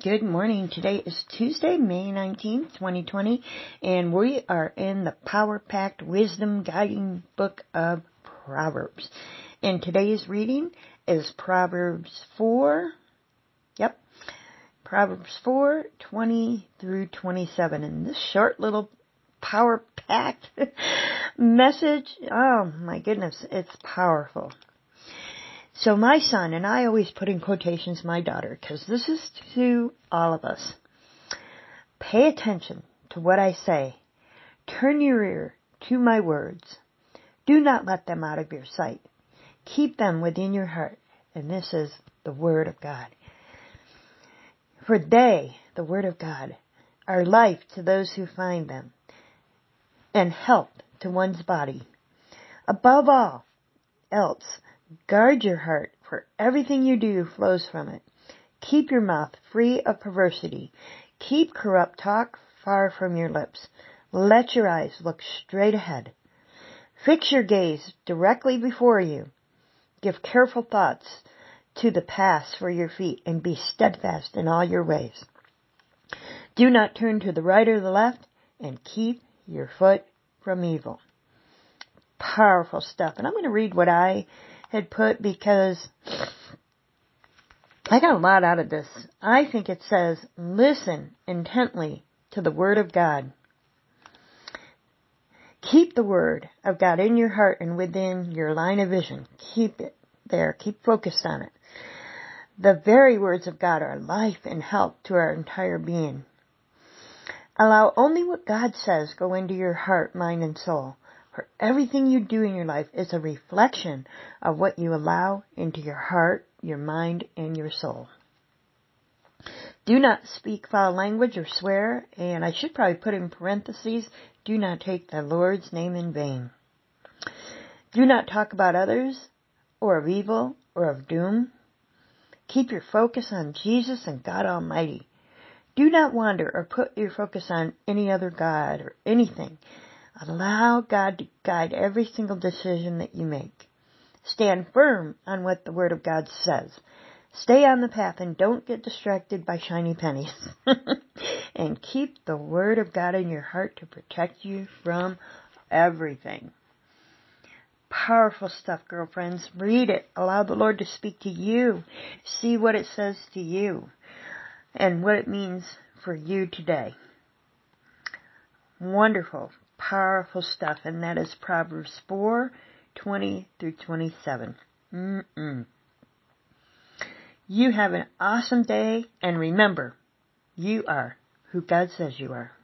Good morning. Today is Tuesday, May 19th, 2020, and we are in the power-packed wisdom guiding book of Proverbs. And today's reading is Proverbs 4, 20 through 27. And this short little power-packed message, oh my goodness, it's powerful. So my son, and I always put in quotations my daughter, because this is to all of us. Pay attention to what I say. Turn your ear to my words. Do not let them out of your sight. Keep them within your heart. And this is the Word of God. For they, the Word of God, are life to those who find them, and health to one's body. Above all else, guard your heart, for everything you do flows from it. Keep your mouth free of perversity. Keep corrupt talk far from your lips. Let your eyes look straight ahead. Fix your gaze directly before you. Give careful thoughts to the paths for your feet, and be steadfast in all your ways. Do not turn to the right or the left, and keep your foot from evil. Powerful stuff. And I'm going to read what I had put, because I got a lot out of this. I think it says, listen intently to the Word of God. Keep the Word of God in your heart and within your line of vision. Keep it there. Keep focused on it. The very words of God are life and health to our entire being. Allow only what God says go into your heart, mind, and soul. For everything you do in your life is a reflection of what you allow into your heart, your mind, and your soul. Do not speak foul language or swear, and I should probably put in parentheses, do not take the Lord's name in vain. Do not talk about others, or of evil, or of doom. Keep your focus on Jesus and God Almighty. Do not wander or put your focus on any other god or anything. Allow God to guide every single decision that you make. Stand firm on what the Word of God says. Stay on the path and don't get distracted by shiny pennies. And keep the Word of God in your heart to protect you from everything. Powerful stuff, girlfriends. Read it. Allow the Lord to speak to you. See what it says to you and what it means for you today. Wonderful. Powerful stuff, and that is Proverbs 4, 20 through 27. You have an awesome day, and remember, you are who God says you are.